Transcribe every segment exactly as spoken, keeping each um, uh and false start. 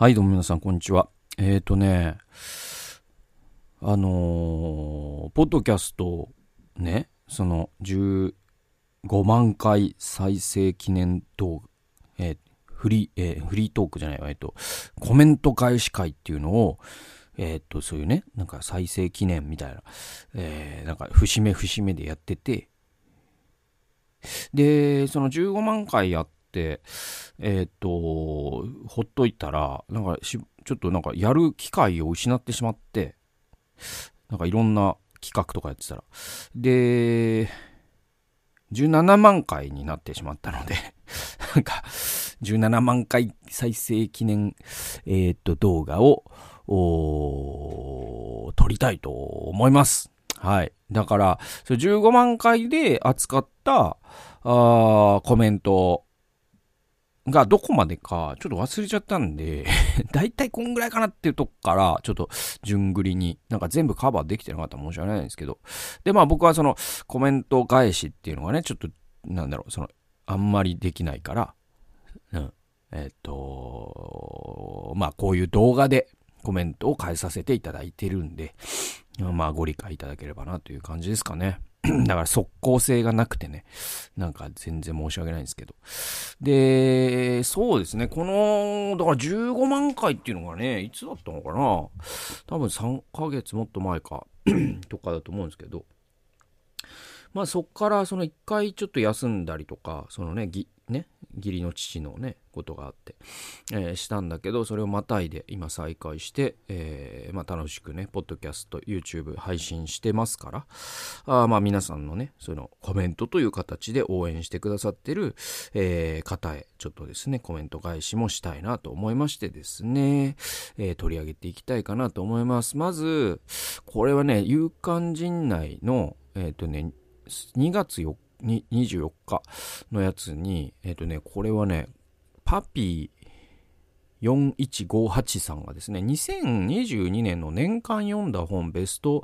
はい、どうも皆さん、こんにちは。えっとね、あのー、ポッドキャストね、そのじゅうごまんかい再生記念動画、えー、フリー、えー、フリートークじゃないわ、えっと、コメント返し会っていうのを、えっと、そういうね、なんか再生記念みたいな、えー、なんか節目節目でやってて、で、そのじゅうごまんかいやって、えー、っとほっといたらなんかしちょっとなんかやる機会を失ってしまって、なんかいろんな企画とかやってたらでじゅうななまんかいになってしまったのでなんかじゅうななまんかい再生記念、えー、っと動画を撮りたいと思います。はい、だからそれじゅうごまんかいで扱ったあコメントがどこまでかちょっと忘れちゃったんでだいたいこんぐらいかなっていうとこからちょっと順繰りになんか全部カバーできてなかったら申し訳ないんですけど、でまあ僕はそのコメント返しっていうのがねちょっとなんだろうそのあんまりできないから、うん、えっとまあこういう動画でコメントを返させていただいてるんで、まあご理解いただければなという感じですかね。だから即効性がなくてね、なんか全然申し訳ないんですけど。で、そうですね、この、だからじゅうごまんかいっていうのがね、いつだったのかな？多分さんかげつもっと前か、とかだと思うんですけど。まあそっからそのいっかいちょっと休んだりとか、そのね、ぎ、ね、義理の父のね、ことがあって、えー、したんだけど、それをまたいで今再開して、えー、まあ楽しくねポッドキャスト YouTube 配信してますから、あまあ皆さんのねそのコメントという形で応援してくださってる、えー、方へちょっとですねコメント返しもしたいなと思いましてですね、えー、取り上げていきたいかなと思います。まずこれはね有閑陣内のえっとねにがつよっかにじゅうよっかのやつにえっとねこれはねパピーよんいちごはちさんがですね、にせんにじゅうにねんの年間読んだ本ベスト、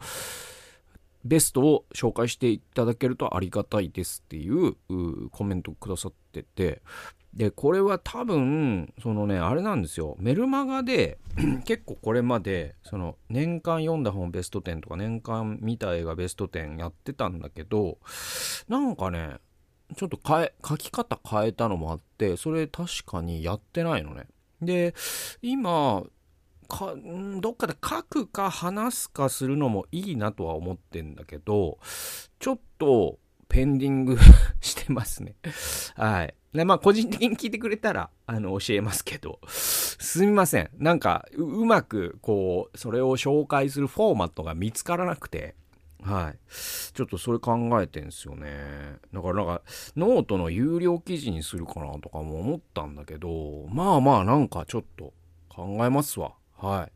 ベストを紹介していただけるとありがたいですっていうコメントをくださってて、で、これは多分、そのね、あれなんですよ、メルマガで結構これまで、その年間読んだ本ベストじゅうとか年間見た映画ベストじゅうやってたんだけど、なんかね、ちょっと変え書き方変えたのもあってそれ確かにやってないのね。で今かどっかで書くか話すかするのもいいなとは思ってんだけどちょっとペンディングしてますねはいでまあ個人的に聞いてくれたらあの教えますけどすみません、なんか う, うまくこうそれを紹介するフォーマットが見つからなくて、はい、ちょっとそれ考えてんすよね。だからなんかノートの有料記事にするかなとかも思ったんだけど、まあまあなんかちょっと考えますわ。はい、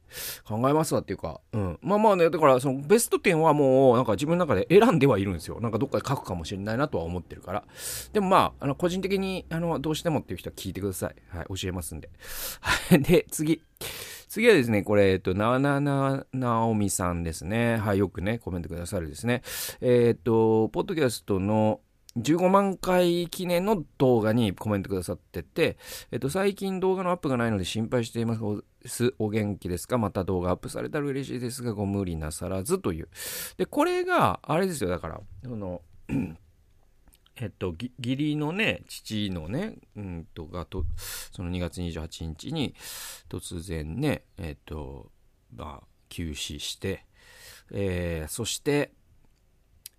考えますわっていうか、うん、まあまあねだからそのベストじゅうはもうなんか自分の中で選んではいるんですよ。なんかどっかで書くかもしれないなとは思ってるから、でもまあ、あの個人的にあのどうしてもっていう人は聞いてください、はい、教えますんでで次次はですね、これ、えっと、ななななおみさんですね。はい、よくね、コメントくださるですね。えー、っと、ポッドキャストのじゅうごまんかい記念の動画にコメントくださってて、えっと、最近動画のアップがないので心配しています。お元気ですか？また動画アップされたら嬉しいですが、ご無理なさらずという。で、これが、あれですよ、だから、その、えっと、義理のね、父のね、うんとがと、そのにがつにじゅうはちにちに突然ね、えっと、まあ、急死して、えー、そして、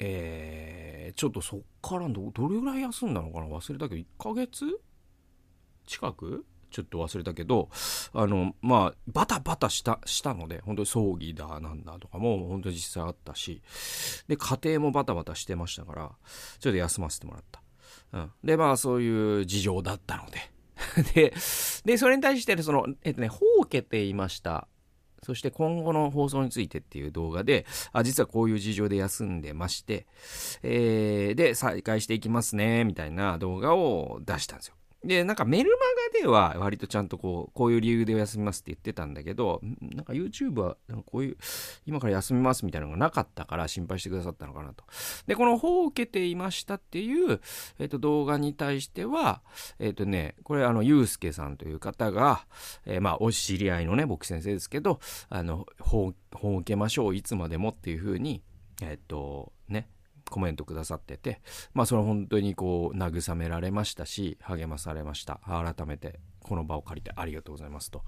えー、ちょっとそっからど、どれぐらい休んだのかな忘れたけど、いっかげつ近くちょっと忘れたけど、あの、まあ、バタバタした、したので、本当に葬儀だ、なんだとかも、本当に実際あったし、で、家庭もバタバタしてましたから、ちょっと休ませてもらった。うん。で、まあ、そういう事情だったので。で、で、それに対して、その、えっとね、ほうけていました。そして今後の放送についてっていう動画で、あ、実はこういう事情で休んでまして、えー、で、再開していきますね、みたいな動画を出したんですよ。でなんかメルマガでは割とちゃんとこうこういう理由で休みますって言ってたんだけど、なんか YouTube はなんかこういう今から休みますみたいなのがなかったから心配してくださったのかなと。でこのほうを受けていましたっていう、えー、と動画に対してはえっ、ー、とねこれあのゆうすけさんという方が、えー、まあお知り合いのね僕先生ですけど、あのほうを受けましょういつまでもっていうふうにえっ、ー、とねコメントくださってて、まあそれは本当にこう慰められましたし励まされました。改めてこの場を借りてありがとうございますと。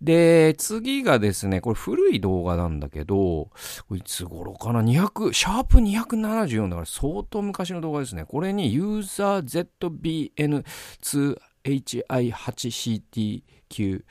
で次がですね、これ古い動画なんだけど、いつ頃かな、にひゃくシャープにひゃくななじゅうよんだから相当昔の動画ですね。これにユーザー ゼットビーエヌツーエイチアイはちシーティーキュー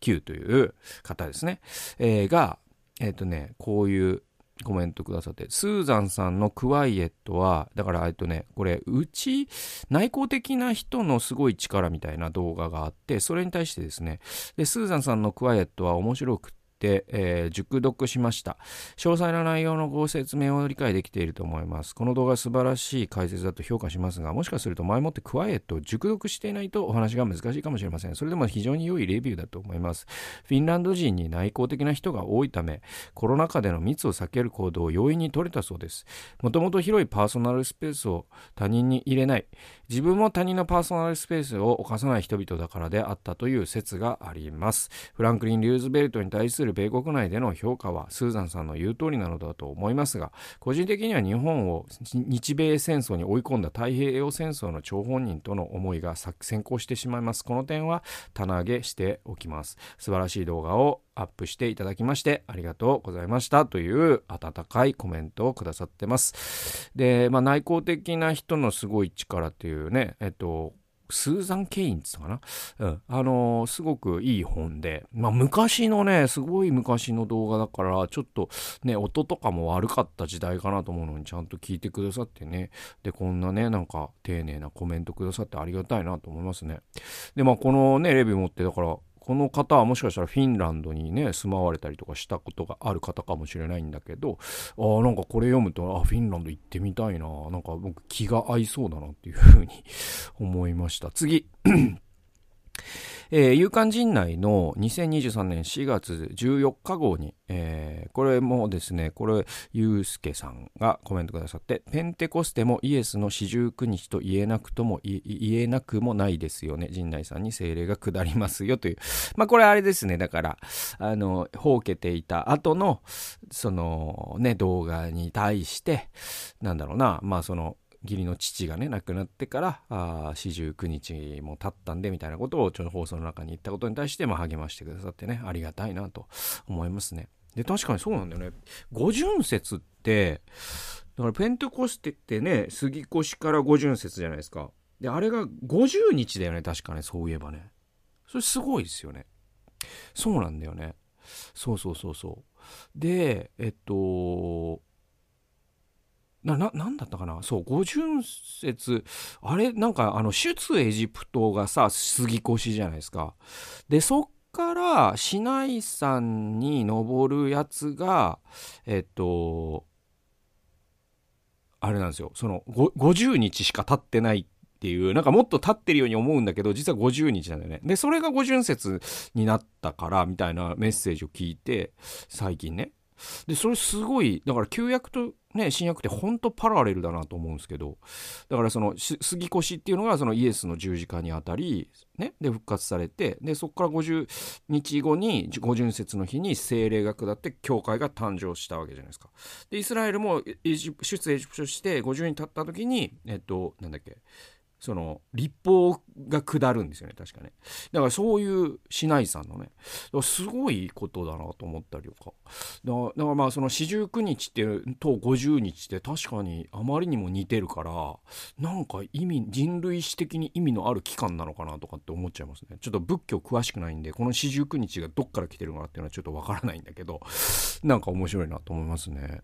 キュー という方ですね、えー、がえっとねこういうコメントくださって、スーザンさんのクワイエットはだからえっとねこれうち内向的な人のすごい力みたいな動画があって、それに対してですね、でスーザンさんのクワイエットは面白くてでえー、熟読しました。詳細な内容のご説明を理解できていると思います。この動画は素晴らしい解説だと評価しますが、もしかすると前もってクワイエットを熟読していないとお話が難しいかもしれません。それでも非常に良いレビューだと思います。フィンランド人に内向的な人が多いため、コロナ禍での密を避ける行動を容易に取れたそうです。もともと広いパーソナルスペースを他人に入れない、自分も他人のパーソナルスペースを侵さない人々だからであったという説があります。フランクリン・リューズベルトに対する米国内での評価はスーザンさんの言う通りなのだと思いますが、個人的には日本を日米戦争に追い込んだ太平洋戦争の張本人との思いが先行してしまいます。この点は棚上げしておきます。素晴らしい動画をアップしていただきましてありがとうございましたという温かいコメントをくださってます。で、まあ、内向的な人のすごい力っていうね、えっとスーザン・ケインズかな、うん、あのー、すごくいい本で、まあ昔のね、すごい昔の動画だから、ちょっとね、音とかも悪かった時代かなと思うのに、ちゃんと聞いてくださってね、で、こんなね、なんか丁寧なコメントくださってありがたいなと思いますね。で、まあこのね、レビュー持って、だから、この方はもしかしたらフィンランドにね住まわれたりとかしたことがある方かもしれないんだけど、あーなんかこれ読むとあフィンランド行ってみたいな、なんか僕気が合いそうだなっていうふうに思いました。次えー、有刊陣内のにせんにじゅうさんねんしがつじゅうよっか号に、えー、これもですね、これゆうすけさんがコメントくださって、ペンテコステもイエスの四十九日と言えなくとも言えなくもないですよね、陣内さんに聖霊が下りますよという、まあこれあれですね、だからあのほうけていた後のそのね動画に対してなんだろうな、まあその義理の父がね亡くなってから四十九日も経ったんでみたいなことをちょっと放送の中に言ったことに対して、まあ、励ましてくださってねありがたいなと思いますね。で確かにそうなんだよね、五旬節って、だからペンテコステってね杉越から五旬節じゃないですか。であれがごじゅうにちだよね確かね、そういえばね、それすごいですよね。そうなんだよね、そうそうそうそう。でえっとな、な、なんだったかな？そう、五旬節、あれなんかあの、出エジプトがさ、杉越じゃないですか。で、そっから、シナイ山に登るやつが、えっと、あれなんですよ、その、ごじゅうにちしか経ってないっていう、なんかもっと経ってるように思うんだけど、実はごじゅうにちなんだよね。で、それが五旬節になったから、みたいなメッセージを聞いて、最近ね。で、それすごい、だから旧約と、ね、新約って本当パラレルだなと思うんですけど、だからその杉越っていうのがそのイエスの十字架にあたり、ね、で復活されて、でそこからごじゅうにちごに五旬節の日に聖霊が下って教会が誕生したわけじゃないですか。でイスラエルもエジプ出エジプトしてごじゅうに経った時にえっとなんだっけその立法が下るんですよね確かね。だからそういうシナイさんのねすごいことだなと思ったりとか、だから、だからまあその四十九日ってとごじゅうにちって確かにあまりにも似てるから、なんか意味人類史的に意味のある期間なのかなとかって思っちゃいますね。ちょっと仏教詳しくないんでこの四十九日がどっから来てるのかっていうのはちょっとわからないんだけど、なんか面白いなと思いますね。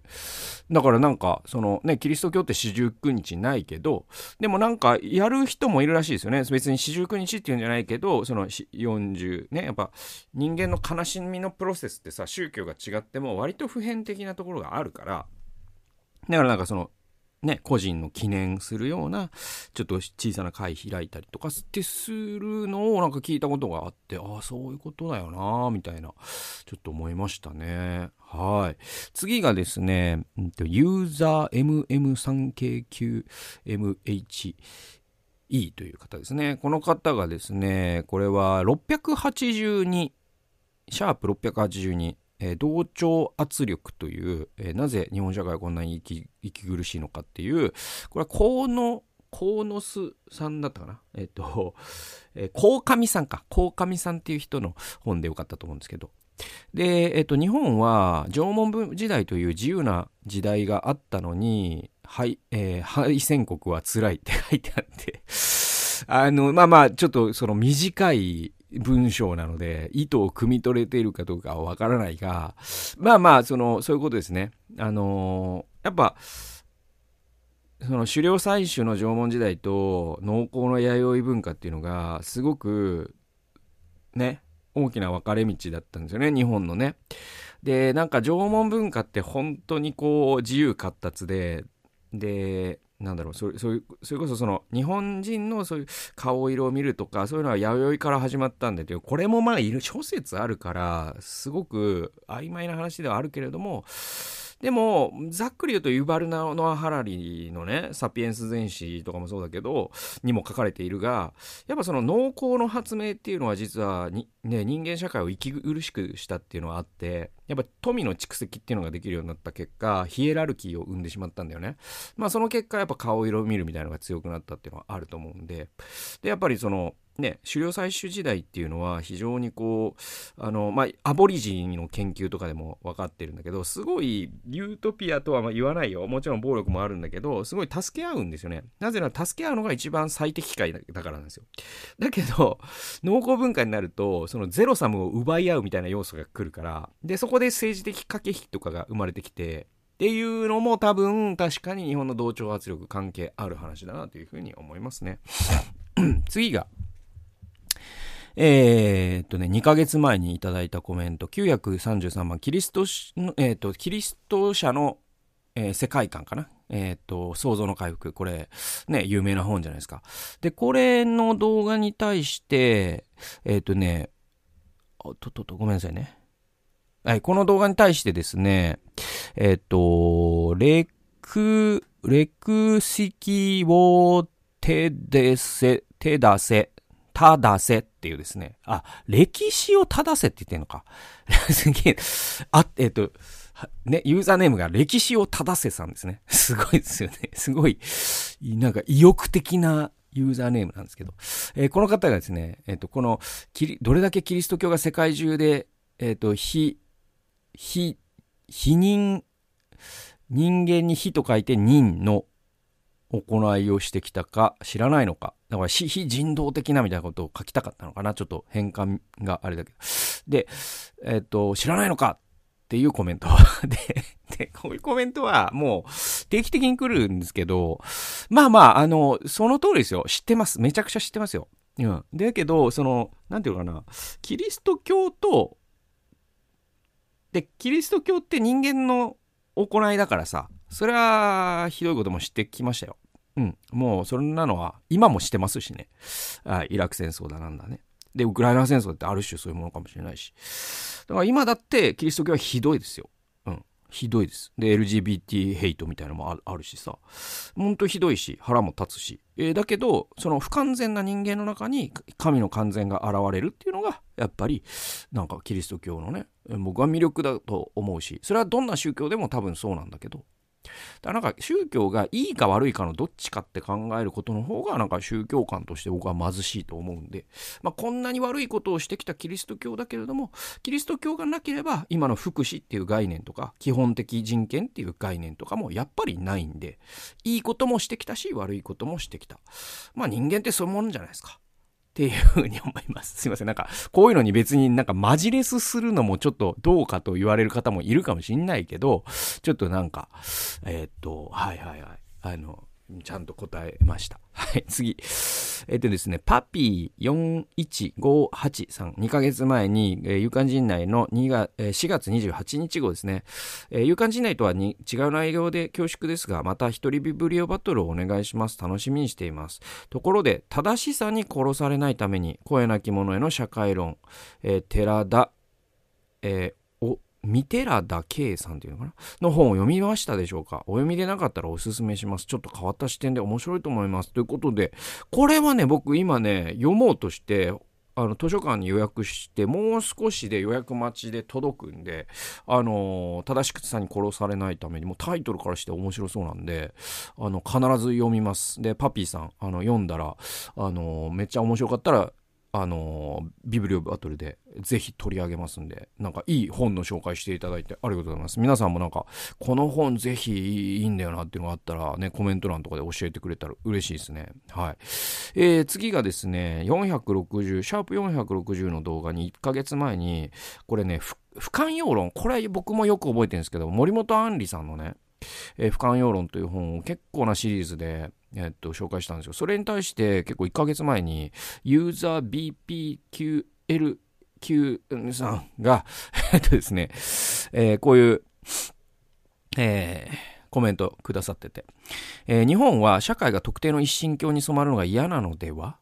だからなんかそのねキリスト教って四十九日ないけど、でもなんかややる人もいるらしいですよね。別に四十九日っていうんじゃないけど、そのよんじゅうねやっぱ人間の悲しみのプロセスってさ宗教が違っても割と普遍的なところがあるから、だからなんかそのね、個人の記念するようなちょっと小さな会開いたりとかってするのをなんか聞いたことがあって、ああそういうことだよなみたいなちょっと思いましたね。はい、次がですね、ユーザー エムエムさんケーきゅうエムエイチいいという方ですね。この方がですね、これはろっぴゃくはちじゅうにシャープろっぴゃくはちじゅうに、えー、同調圧力という、えー、なぜ日本社会はこんなに息、息苦しいのかっていう、これは河野河野須さんだったかな、えっと、えー、河上さんか河上さんっていう人の本でよかったと思うんですけど、で、えっと、日本は縄文時代という自由な時代があったのに、はい、えー、敗戦国は辛いって書いてあってあのまあまあちょっとその短い文章なので意図を汲み取れているかどうかはわからないが、まあまあそのそういうことですね。あのー、やっぱその狩猟採取の縄文時代と農耕の弥生文化っていうのがすごくね大きな分かれ道だったんですよね、日本のね。でなんか縄文文化って本当にこう自由闊達で、でなんだろう、それ、それ、それこそその日本人のそういう顔色を見るとかそういうのは弥生から始まったんだけど、これもまあいる諸説あるからすごく曖昧な話ではあるけれども、でもざっくり言うとユバルノア・ハラリのねサピエンス全史とかもそうだけどにも書かれているが、やっぱその農耕の発明っていうのは実はに、ね、人間社会を息苦しくしたっていうのはあって、やっぱ富の蓄積っていうのができるようになった結果ヒエラルキーを生んでしまったんだよね。まあその結果やっぱ顔色を見るみたいなのが強くなったっていうのはあると思うんで、でやっぱりそのね、狩猟採取時代っていうのは非常にこうあの、まあ、アボリジニの研究とかでも分かってるんだけど、すごいユートピアとはまあ言わないよ、もちろん暴力もあるんだけどすごい助け合うんですよね。なぜなら助け合うのが一番最適解だからなんですよ。だけど農耕文化になるとそのゼロサムを奪い合うみたいな要素が来るから、でそこで政治的駆け引きとかが生まれてきてっていうのも多分確かに日本の同調圧力関係ある話だなというふうに思いますね。次がえー、っとね、にかげつまえにいただいたコメント、きゅうひゃくさんじゅうさんばん、キリスト、えー、っと、キリスト者の、えー、世界観かな。えっと、創造の回復。これ、ね、有名な本じゃないですか。で、これの動画に対して、えー、っとね、あ、とっとっと、ごめんなさいね。はい、この動画に対してですね、えー、っと、レク、レクシキを手出せ、手出せ。正せっていうですね。あ、歴史を正せって言ってんのか。すげえ。あ、えっと、ね、ユーザーネームが歴史を正せさんですね。すごいですよね。すごい、なんか意欲的なユーザーネームなんですけど。えー、この方がですね、えっと、この、どれだけキリスト教が世界中で、えっと、非、非、非人、人間に非と書いて人の行いをしてきたか知らないのか。だから非人道的なみたいなことを書きたかったのかな。ちょっと変換があれだけど。で、えっと、知らないのかっていうコメントで。で、こういうコメントはもう定期的に来るんですけど、まあまあ、あの、その通りですよ。知ってます。めちゃくちゃ知ってますよ。うん。だけど、その、なんていうかな、キリスト教と、で、キリスト教って人間の行いだからさ、それはひどいこともしてきましたよ。うん、もうそんなのは今もしてますしね。あ、イラク戦争だなんだね。でウクライナ戦争ってある種そういうものかもしれないし、だから今だってキリスト教はひどいですよ。うん、ひどいです。で エルジービーティー ヘイトみたいなのも あ, あるしさ、ほんとひどいし腹も立つし、えー、だけどその不完全な人間の中に神の完全が現れるっていうのがやっぱりなんかキリスト教のね僕は魅力だと思うし、それはどんな宗教でも多分そうなんだけど。だからなんか宗教がいいか悪いかのどっちかって考えることの方がなんか宗教観として僕は貧しいと思うんで、まあ、こんなに悪いことをしてきたキリスト教だけれども、キリスト教がなければ今の福祉っていう概念とか基本的人権っていう概念とかもやっぱりないんで、いいこともしてきたし悪いこともしてきた、まあ人間ってそういうもんじゃないですかっていうふうに思います。すいません。なんか、こういうのに別になんかマジレスするのもちょっとどうかと言われる方もいるかもしんないけど、ちょっとなんか、えー、っと、はいはいはい。あの、ちゃんと答えました。はい、次。えっとですね、パピーよんいちごはちさん、にかげつまえに、えー、有観陣内のにが、えー、しがつにじゅうはちにち号ですね、えー、有観陣内とはに違う内容で恐縮ですが、また一人ビブリオバトルをお願いします。楽しみにしています。ところで、正しさに殺されないために、声なき者への社会論、えー、寺田、えー三寺田圭さんというのかなの本を読みましたでしょうか。お読みでなかったらおすすめします。ちょっと変わった視点で面白いと思います。ということで、これはね、僕今ね、読もうとして、あの図書館に予約して、もう少しで予約待ちで届くんで、あのー、正しくさに殺されないために、もうタイトルからして面白そうなんで、あの、必ず読みます。で、パピーさん、あの、読んだら、あのー、めっちゃ面白かったら、あのビブリオバトルでぜひ取り上げますんで、なんかいい本の紹介していただいてありがとうございます。皆さんもなんかこの本ぜひいいんだよなっていうのがあったらね、コメント欄とかで教えてくれたら嬉しいですね。はい、えー、次がですね、よんひゃくろくじゅうシャープよんひゃくろくじゅうの動画にいっかげつまえにこれね、不寛容論、これ僕もよく覚えてるんですけど、森本杏里さんのね、えー、不寛容論という本を結構なシリーズでえっと、紹介したんですよ。それに対して結構いっかげつまえにユーザー ビーピーキューエルキュー さんがえっとですね、えー、こういう、えーコメントくださってて、えー、日本は社会が特定の一神教に染まるのが嫌なのでは、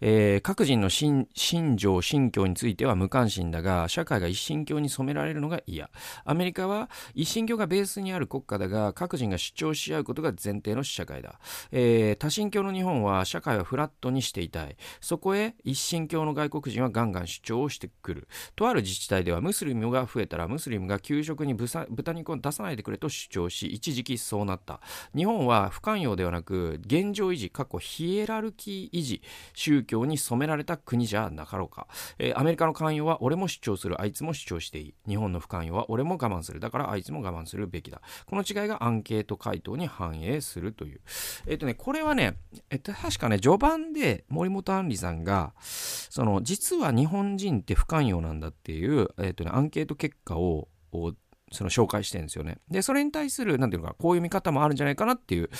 えー、各人の信条信教については無関心だが、社会が一神教に染められるのが嫌。アメリカは一神教がベースにある国家だが、各人が主張し合うことが前提の社会だ、えー、多神教の日本は社会はフラットにしていたい。そこへ一神教の外国人はガンガン主張をしてくる。とある自治体ではムスリムが増えたらムスリムが給食に豚肉を出さないでくれと主張し、一時期そうなった。日本は不寛容ではなく現状維持、過去ヒエラルキー維持、宗教に染められた国じゃなかろうか、えー、アメリカの寛容は俺も主張する、あいつも主張していい。日本の不寛容は俺も我慢する、だからあいつも我慢するべきだ。この違いがアンケート回答に反映するという。えっとね、これはね、えっと、確かね、序盤で森本杏里さんが、その、実は日本人って不寛容なんだっていう、えっとね、アンケート結果を、をその紹介してるんですよね。で、それに対する、なんていうのか、こういう見方もあるんじゃないかなっていう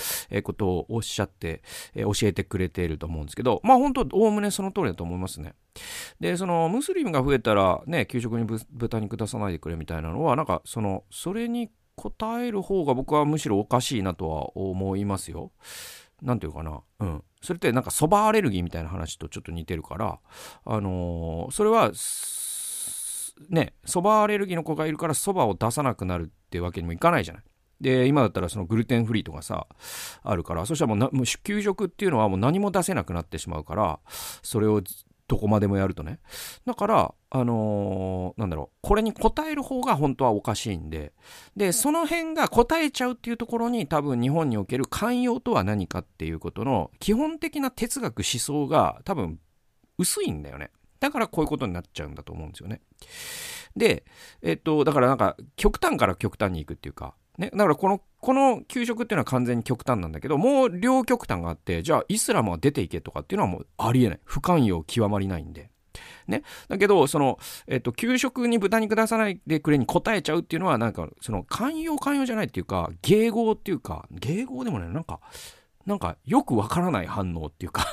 ことをおっしゃって、えー、教えてくれていると思うんですけど、まあ本当、おおむねその通りだと思いますね。で、その、ムスリムが増えたら、ね、給食に豚肉出さないでくれみたいなのは、なんか、その、それに応える方が僕はむしろおかしいなとは思いますよ。なんていうかな、うん。それってなんか、そばアレルギーみたいな話とちょっと似てるから、あのー、それは、ね、そばアレルギーの子がいるからそばを出さなくなるってわけにもいかないじゃない。で、今だったらそのグルテンフリーとかさあるから、そしたらもうなもう給食っていうのはもう何も出せなくなってしまうから、それをどこまでもやるとね、だからあのー、なんだろう、これに答える方が本当はおかしいんで、でその辺が答えちゃうっていうところに、多分日本における寛容とは何かっていうことの基本的な哲学思想が多分薄いんだよね。だからこういうことになっちゃうんだと思うんですよね。で、えっと、だからなんか極端から極端に行くっていうか、ね、だからこの、この給食っていうのは完全に極端なんだけど、もう両極端があって、じゃあイスラムは出ていけとかっていうのはもうありえない。不寛容極まりないんで。ね。だけど、その、えっと、給食に豚肉出さないでくれに応えちゃうっていうのは、なんか、その、寛容寛容じゃないっていうか、迎合っていうか、迎合でもない、なんか、なんかよくわからない反応っていうか、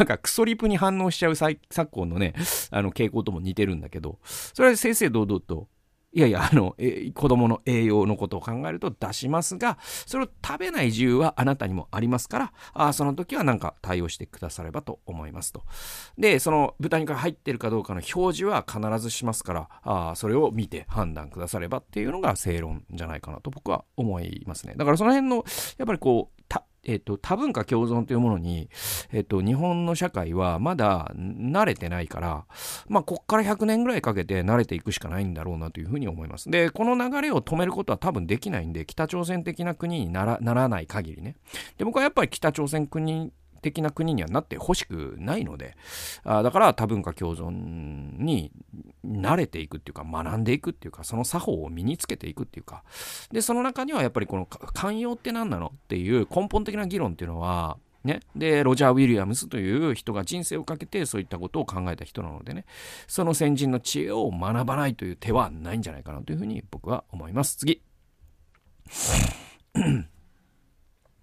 なんかクソリプに反応しちゃう昨今のね、あの傾向とも似てるんだけど、それは正々堂々と、いやいや、あの、え、子供の栄養のことを考えると出しますが、それを食べない自由はあなたにもありますから、あその時はなんか対応してくださればと思いますと。で、その豚肉が入ってるかどうかの表示は必ずしますから、あそれを見て判断くださればっていうのが正論じゃないかなと僕は思いますね。だからその辺の、やっぱりこう、たえっと、多文化共存というものに、えっと、日本の社会はまだ慣れてないから、まあ、こっからひゃくねんぐらいかけて慣れていくしかないんだろうなというふうに思います。で、この流れを止めることは多分できないんで、北朝鮮的な国になら、ならない限りね。で、僕はやっぱり北朝鮮国的な国にはなってほしくないので、あ、だから多文化共存に慣れていくっていうか、学んでいくっていうか、その作法を身につけていくっていうか、でその中にはやっぱりこの寛容って何なのっていう根本的な議論っていうのはね、でロジャー・ウィリアムスという人が人生をかけてそういったことを考えた人なのでね、その先人の知恵を学ばないという手はないんじゃないかなというふうに僕は思います。次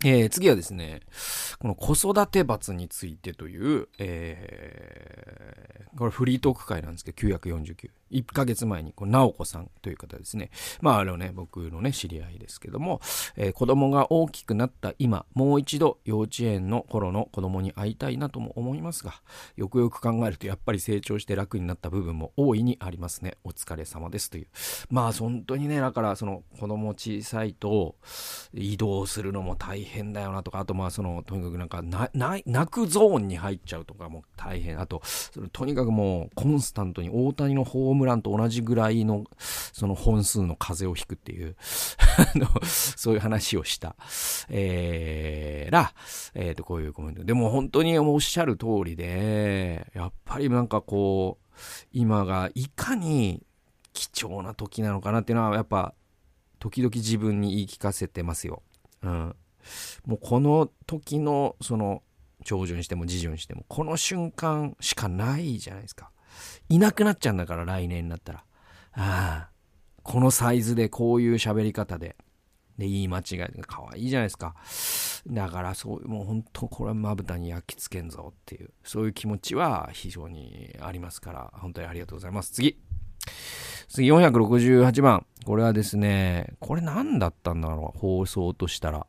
えー、次はですね、この子育て罰についてという、えー、これフリートーク会なんですけど、きゅうひゃくよんじゅうきゅう。いっかげつまえに、なおこさんという方ですね。まあ、あれをね、僕のね、知り合いですけども、えー、子供が大きくなった今、もう一度幼稚園の頃の子供に会いたいなとも思いますが、よくよく考えるとやっぱり成長して楽になった部分も大いにありますね。お疲れ様ですという。まあ、本当にね、だから、その子供小さいと移動するのも大変。変だよなとか、あとまあそのとにかくなんかなな泣くゾーンに入っちゃうとかも大変、あとそれとにかくもうコンスタントに大谷のホームランと同じぐらいのその本数の風邪をひくっていうそういう話をした、えー、ら、えー、とこういうコメントでも本当におっしゃる通りで、やっぱりなんかこう今がいかに貴重な時なのかなっていうのはやっぱ時々自分に言い聞かせてますよ。うん。もうこの時のその長寿にしても次女にしてもこの瞬間しかないじゃないですか。いなくなっちゃうんだから、来年になったら、ああこのサイズでこういう喋り方でで言い間違いが可愛いじゃないですか。だからそうもう本当これはまぶたに焼き付けんぞっていう、そういう気持ちは非常にありますから、本当にありがとうございます。次次よんひゃくろくじゅうはちばん、これはですね、これ何だったんだろう、放送としたら。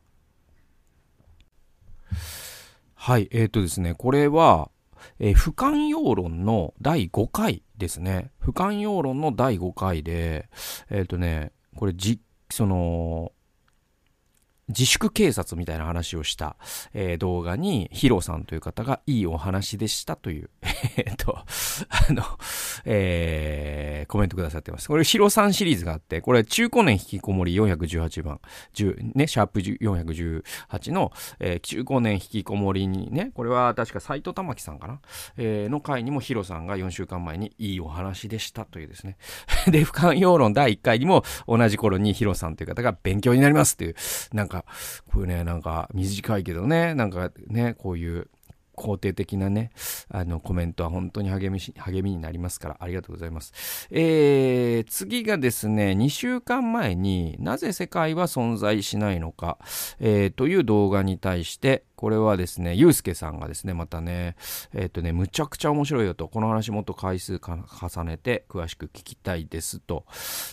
はい、えーとですね、これは、えー、俯瞰要論のだいごかいですね。俯瞰要論のだいごかいで、えーとね、これじ、その、自粛警察みたいな話をした、えー、動画にヒロさんという方がいいお話でしたというえっとあの、えー、コメントくださってます。これヒロさんシリーズがあって、これ中高年引きこもりよんひゃくじゅうはちばんじゅうね、シャープよんひゃくじゅうはちの、えー、中高年引きこもりにね、これは確か斉藤玉木さんかな、えー、の回にもヒロさんがよんしゅうかんまえにいいお話でしたというですねで俯瞰要論だいいっかいにも同じ頃にヒロさんという方が勉強になりますという、なんかこういうね、なんか短いけどね、なんかね、こういう肯定的なね、あのコメントは本当に励みし、励みになりますから、ありがとうございます。えー、次がですね、にしゅうかんまえになぜ世界は存在しないのか、えー、という動画に対して、これはですね、ゆうすけさんがですね、またね、えっとね、むちゃくちゃ面白いよと、この話もっと回数か重ねて詳しく聞きたいですと。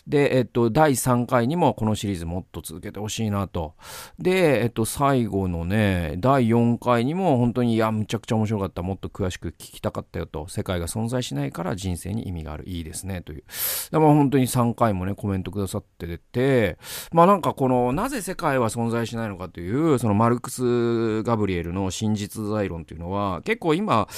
で、えっと、だいさんかいにもこのシリーズもっと続けてほしいなと。で、えっと、最後のね、だいよんかいにも本当に、いや、むちゃくちゃ面白かった、もっと詳しく聞きたかったよと、世界が存在しないから人生に意味がある、いいですね、という。でも本当にさんかいもね、コメントくださってて、まあなんかこの、なぜ世界は存在しないのかという、そのマルクスがガブリエルの真実在論というのは結構今、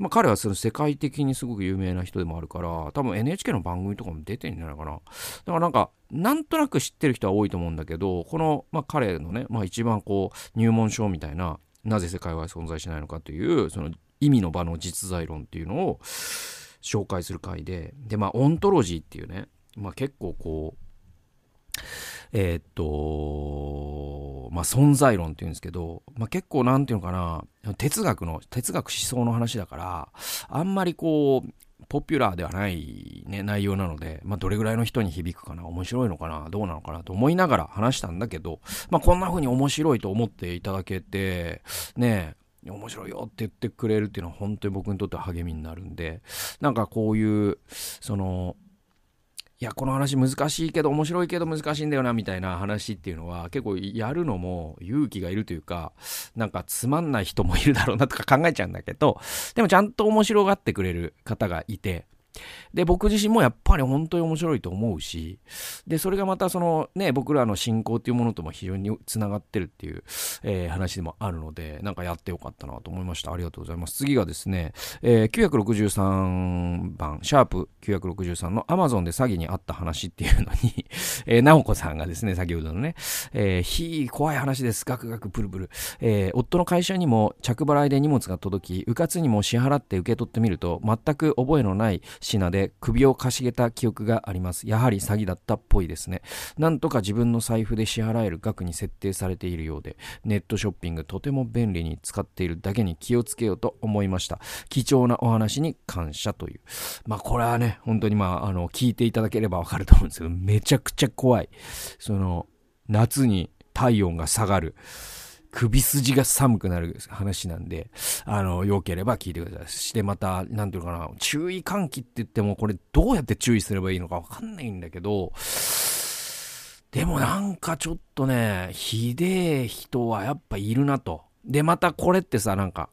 まあ、彼はその世界的にすごく有名な人でもあるから、多分 エヌエイチケー の番組とかも出てるんじゃないかな。だからなんかなんとなく知ってる人は多いと思うんだけど、この、まあ、彼のね、まあ、一番こう入門書みたいな、なぜ世界は存在しないのかというその意味の場の実在論っていうのを紹介する回で、でまあオントロジーっていうね、まあ、結構こうえー、っと、まあ、存在論っていうんですけど、まあ、結構なんていうのかな、哲学の、哲学思想の話だから、あんまりこう、ポピュラーではない、ね、内容なので、まあ、どれぐらいの人に響くかな、面白いのかな、どうなのかなと思いながら話したんだけど、まあ、こんな風に面白いと思っていただけて、ねえ、面白いよって言ってくれるっていうのは本当に僕にとっては励みになるんで、なんかこういう、その、いやこの話難しいけど面白いけど難しいんだよなみたいな話っていうのは結構やるのも勇気がいるというか、なんかつまんない人もいるだろうなとか考えちゃうんだけど、でもちゃんと面白がってくれる方がいて、で僕自身もやっぱり本当に面白いと思うし、でそれがまたそのね、僕らの信仰っていうものとも非常につながってるっていう、えー、話でもあるので、なんかやってよかったなと思いました。ありがとうございます。次がですね、えー、きゅうひゃくろくじゅうさんばんシャープきゅうひゃくろくじゅうさんの Amazon で詐欺にあった話っていうのに、えー、直子さんがですね、先ほどのね、えー、ひー怖い話です、ガクガクプルプル、えー、夫の会社にも着払いで荷物が届き、うかつにも支払って受け取ってみると全く覚えのない品で首をかしげた記憶があります。やはり詐欺だったっぽいですね。なんとか自分の財布で支払える額に設定されているようで、ネットショッピングとても便利に使っているだけに気をつけようと思いました。貴重なお話に感謝という。まあこれはね、本当にまああの聞いていただければわかると思うんですけど、めちゃくちゃ怖い。その夏に体温が下がる。首筋が寒くなる話なんで、あの、良ければ聞いてください。してまた、なんていうかな、注意喚起って言っても、これどうやって注意すればいいのかわかんないんだけど、でもなんかちょっとね、ひでえ人はやっぱいるなと。で、またこれってさ、なんか、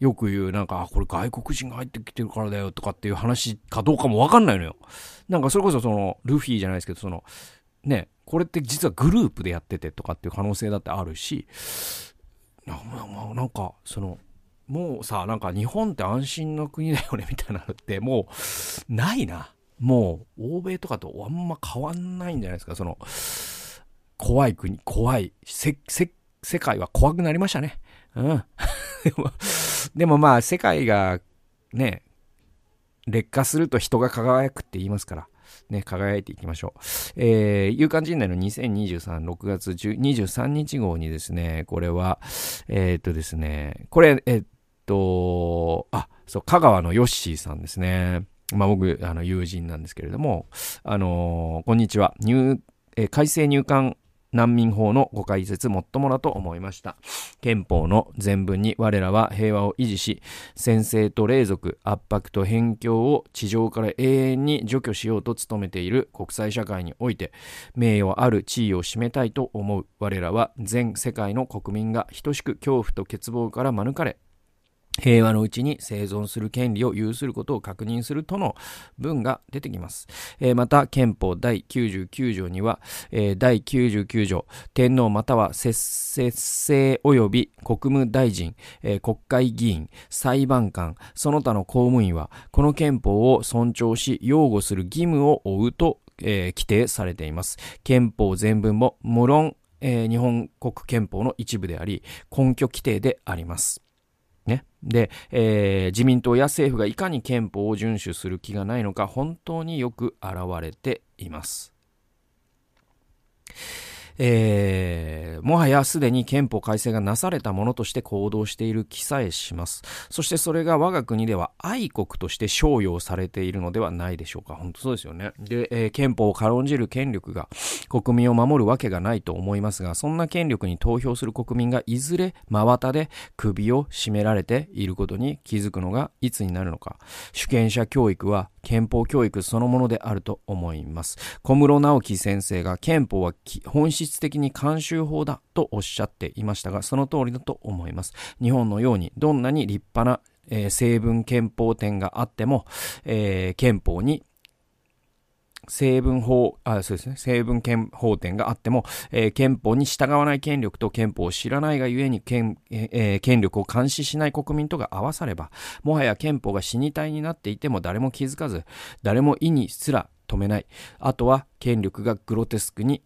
よく言う、なんか、これ外国人が入ってきてるからだよとかっていう話かどうかもわかんないのよ。なんかそれこそその、ルフィじゃないですけど、その、ね、これって実はグループでやっててとかっていう可能性だってあるし、な, な, なんか、その、もうさ、なんか日本って安心の国だよねみたいなのって、もう、ないな。もう、欧米とかとあんま変わんないんじゃないですか。その、怖い国、怖い、せ、せ、世界は怖くなりましたね。うん。でも、でもまあ世界がね、劣化すると人が輝くって言いますから、ね、輝いていきましょう。えー、夕刊陣内のにせんにじゅうさんねんろくがつにじゅうさんにち号にですね、これは、えー、っとですね、これ、えー、っと、あ、そう、香川のヨッシーさんですね。まあ僕、あの友人なんですけれども、あのー、こんにちは。入、えー、改正入管難民法のご解説もっともだと思いました。憲法の前文に我らは平和を維持し、専制と隷属、圧迫と偏見を地上から永遠に除去しようと努めている国際社会において、名誉ある地位を占めたいと思う我らは全世界の国民が等しく恐怖と欠乏から免れ、平和のうちに生存する権利を有することを確認するとの文が出てきます。えー、また、憲法だいきゅうじゅうきゅうじょうには、えー、だいきゅうじゅうきゅうじょう、天皇または摂政及び国務大臣、えー、国会議員、裁判官、その他の公務員は、この憲法を尊重し、擁護する義務を負うと、えー、規定されています。憲法全文も、無論、えー、日本国憲法の一部であり、根拠規定であります。ね、で、えー、自民党や政府がいかに憲法を遵守する気がないのか本当によく現れています。えー、もはやすでに憲法改正がなされたものとして行動している気さえします。そしてそれが我が国では愛国として商用されているのではないでしょうか。本当そうですよね。で、えー、憲法を軽んじる権力が国民を守るわけがないと思いますが、そんな権力に投票する国民がいずれ真綿で首を絞められていることに気づくのがいつになるのか。主権者教育は憲法教育そのものであると思います。小室直樹先生が憲法は本質質的に慣習法だとおっしゃっていましたが、その通りだと思います。日本のようにどんなに立派な、えー、成文憲法典があっても、えー、憲法に成文法、あ、そうですね、成文憲法典があっても、えー、憲法に従わない権力と憲法を知らないがゆえに 権,、えー、権力を監視しない国民とが合わされば、もはや憲法が死に体になっていても誰も気づかず、誰も意にすら止めない。あとは権力がグロテスクに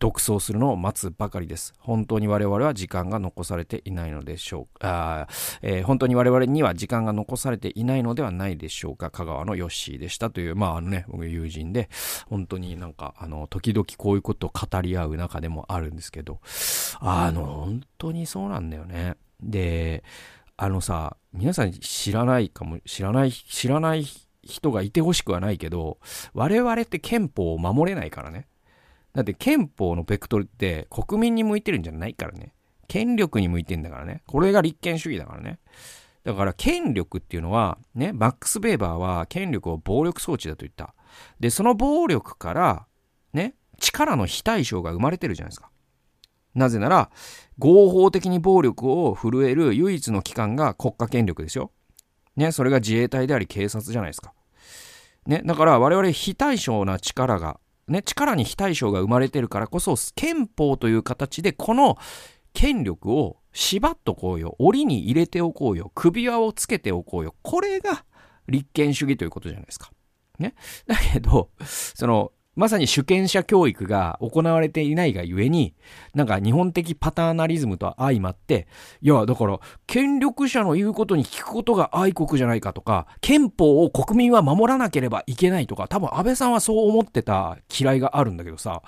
独走するのを待つばかりです。本当に我々は時間が残されていないのでしょうか。あ、えー、本当に我々には時間が残されていないのではないでしょうか。香川のヨッシーでしたという、まああのね、僕友人で、本当になんか、あの、時々こういうことを語り合う中でもあるんですけど、あの、本当にそうなんだよね。で、あのさ、皆さん知らないかも、知らない、知らない人がいてほしくはないけど、我々って憲法を守れないからね。だって憲法のベクトルって国民に向いてるんじゃないからね。権力に向いてんだからね。これが立憲主義だからね。だから権力っていうのはね、マックス・ベーバーは権力を暴力装置だと言った。で、その暴力からね、力の非対称が生まれてるじゃないですか。なぜなら合法的に暴力を振るえる唯一の機関が国家権力ですよ。ね、それが自衛隊であり警察じゃないですか。ね、だから我々非対称な力がね、力に非対称が生まれてるからこそ、憲法という形でこの権力を縛っとこうよ、檻に入れておこうよ、首輪をつけておこうよ、これが立憲主義ということじゃないですか。ね。だけど、その、まさに主権者教育が行われていないがゆえに、なんか日本的パターナリズムと相まって、いや、だから、権力者の言うことに聞くことが愛国じゃないかとか、憲法を国民は守らなければいけないとか、多分安倍さんはそう思ってた嫌いがあるんだけどさ、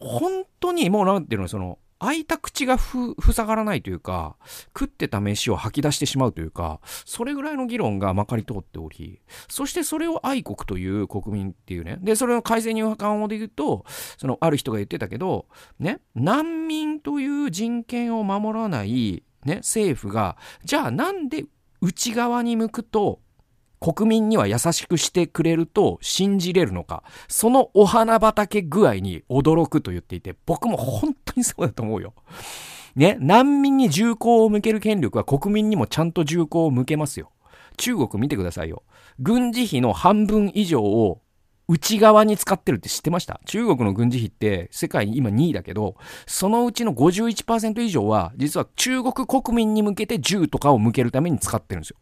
本当にもうなんていうの、その、開いた口がふ塞がらないというか、食ってた飯を吐き出してしまうというか、それぐらいの議論がまかり通っており、そしてそれを愛国という国民っていうね、でそれの改正入管法で言うと、そのある人が言ってたけどね、難民という人権を守らない、ね、政府がじゃあなんで内側に向くと国民には優しくしてくれると信じれるのか、そのお花畑具合に驚くと言っていて、僕も本当にそうだと思うよ。ね、難民に銃口を向ける権力は国民にもちゃんと銃口を向けますよ。中国見てくださいよ。軍事費の半分以上を内側に使ってるって知ってました？中国の軍事費って世界今にいだけど、そのうちの ごじゅういちパーセント 以上は実は中国国民に向けて銃とかを向けるために使ってるんですよ。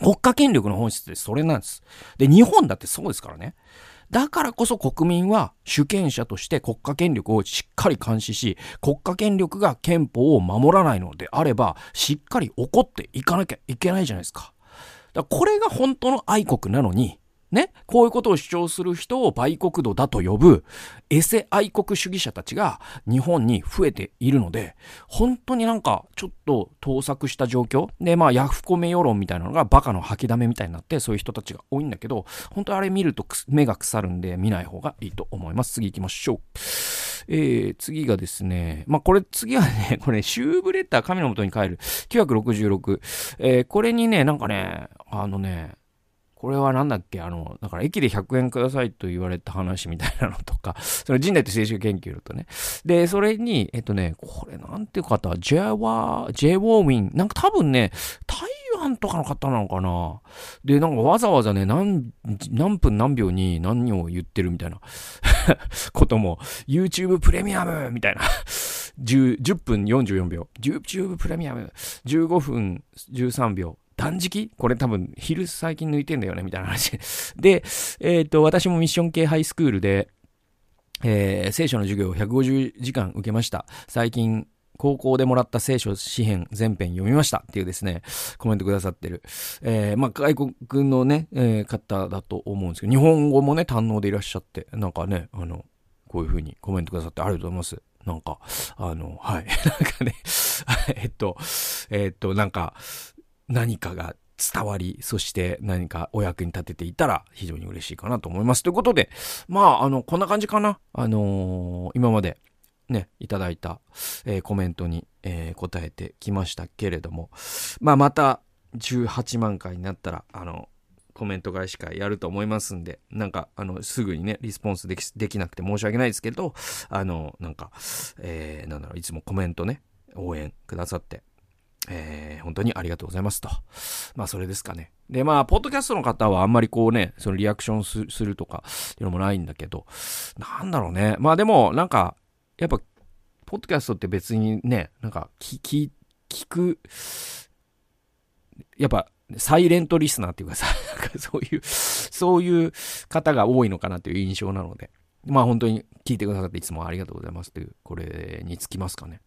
国家権力の本質ってそれなんです。で、日本だってそうですからね。だからこそ国民は主権者として国家権力をしっかり監視し、国家権力が憲法を守らないのであれば、しっかり怒っていかなきゃいけないじゃないですか。だからこれが本当の愛国なのに、ね、こういうことを主張する人を売国奴だと呼ぶエセ愛国主義者たちが日本に増えているので、本当になんかちょっと盗作した状況で、まあヤフコメ世論みたいなのがバカの吐きだめみたいになって、そういう人たちが多いんだけど、本当あれ見ると目が腐るんで見ない方がいいと思います。次行きましょう。えー、次がですね、まあこれ次はね、これシューブレッダー神のもとに帰るきゅうひゃくろくじゅうろく、えー、これにね、なんかね、あのね、これはなんだっけ、あの、だから駅でひゃくえんくださいと言われた話みたいなのとか、その人類と青春研究とね。で、それに、えっとね、これなんていう方、ジェワー、ジェウォーウィン、なんか多分ね、台湾とかの方なのかな。で、なんかわざわざね、何、何分何秒に何を言ってるみたいなことも、YouTube プレミアムみたいな。じゅっぷんよんじゅうよんびょう。YouTube プレミアム。じゅうごふんじゅうさんびょう。断食？これ多分昼最近抜いてんだよねみたいな話で、えっと私もミッション系ハイスクールで、えー、聖書の授業をひゃくごじゅうじかん受けました。最近高校でもらった聖書詩編全編読みましたっていうですね、コメントくださってる、えー、まあ外国のね、えー、方だと思うんですけど、日本語もね堪能でいらっしゃって、なんかね、あのこういう風にコメントくださってありがとうございます。なんかあのはいなんかねえっとえっとなんか何かが伝わり、そして何かお役に立てていたら非常に嬉しいかなと思います。ということで、まあ、あの、こんな感じかな。あのー、今までね、いただいた、えー、コメントに、えー、答えてきましたけれども、まあ、またじゅうはちまんかいになったら、あの、コメント返し会やると思いますんで、なんか、あの、すぐにね、リスポンスでき、できなくて申し訳ないですけど、あの、なんか、えー、なんだろう、いつもコメントね、応援くださって、えー、本当にありがとうございますと。まあそれですかね。で、まあポッドキャストの方はあんまりこうね、そのリアクション す, するとかっていうのもないんだけど、なんだろうね。まあでもなんかやっぱポッドキャストって別にね、なんか聞き聞くやっぱサイレントリスナーっていうかさ、なんかそういうそういう方が多いのかなという印象なので、まあ本当に聞いてくださっていつもありがとうございますという、これにつきますかね。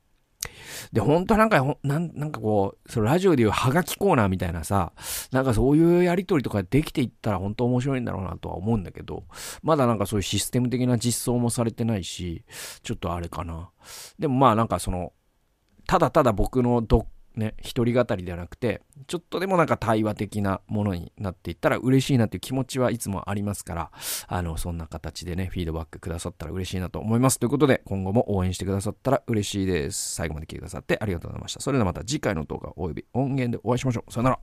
で、本当なんか、なん、なんかこう、そのラジオでいうハガキコーナーみたいなさ、なんかそういうやりとりとかできていったら本当面白いんだろうなとは思うんだけど、まだなんかそういうシステム的な実装もされてないし、ちょっとあれかな。でもまあなんかその、ただただ僕のど、ね、一人語りではなくて、ちょっとでもなんか対話的なものになっていったら嬉しいなっていう気持ちはいつもありますから、あの、そんな形でね、フィードバックくださったら嬉しいなと思います。ということで、今後も応援してくださったら嬉しいです。最後まで聞いてくださってありがとうございました。それではまた次回の動画及び音源でお会いしましょう。さよなら。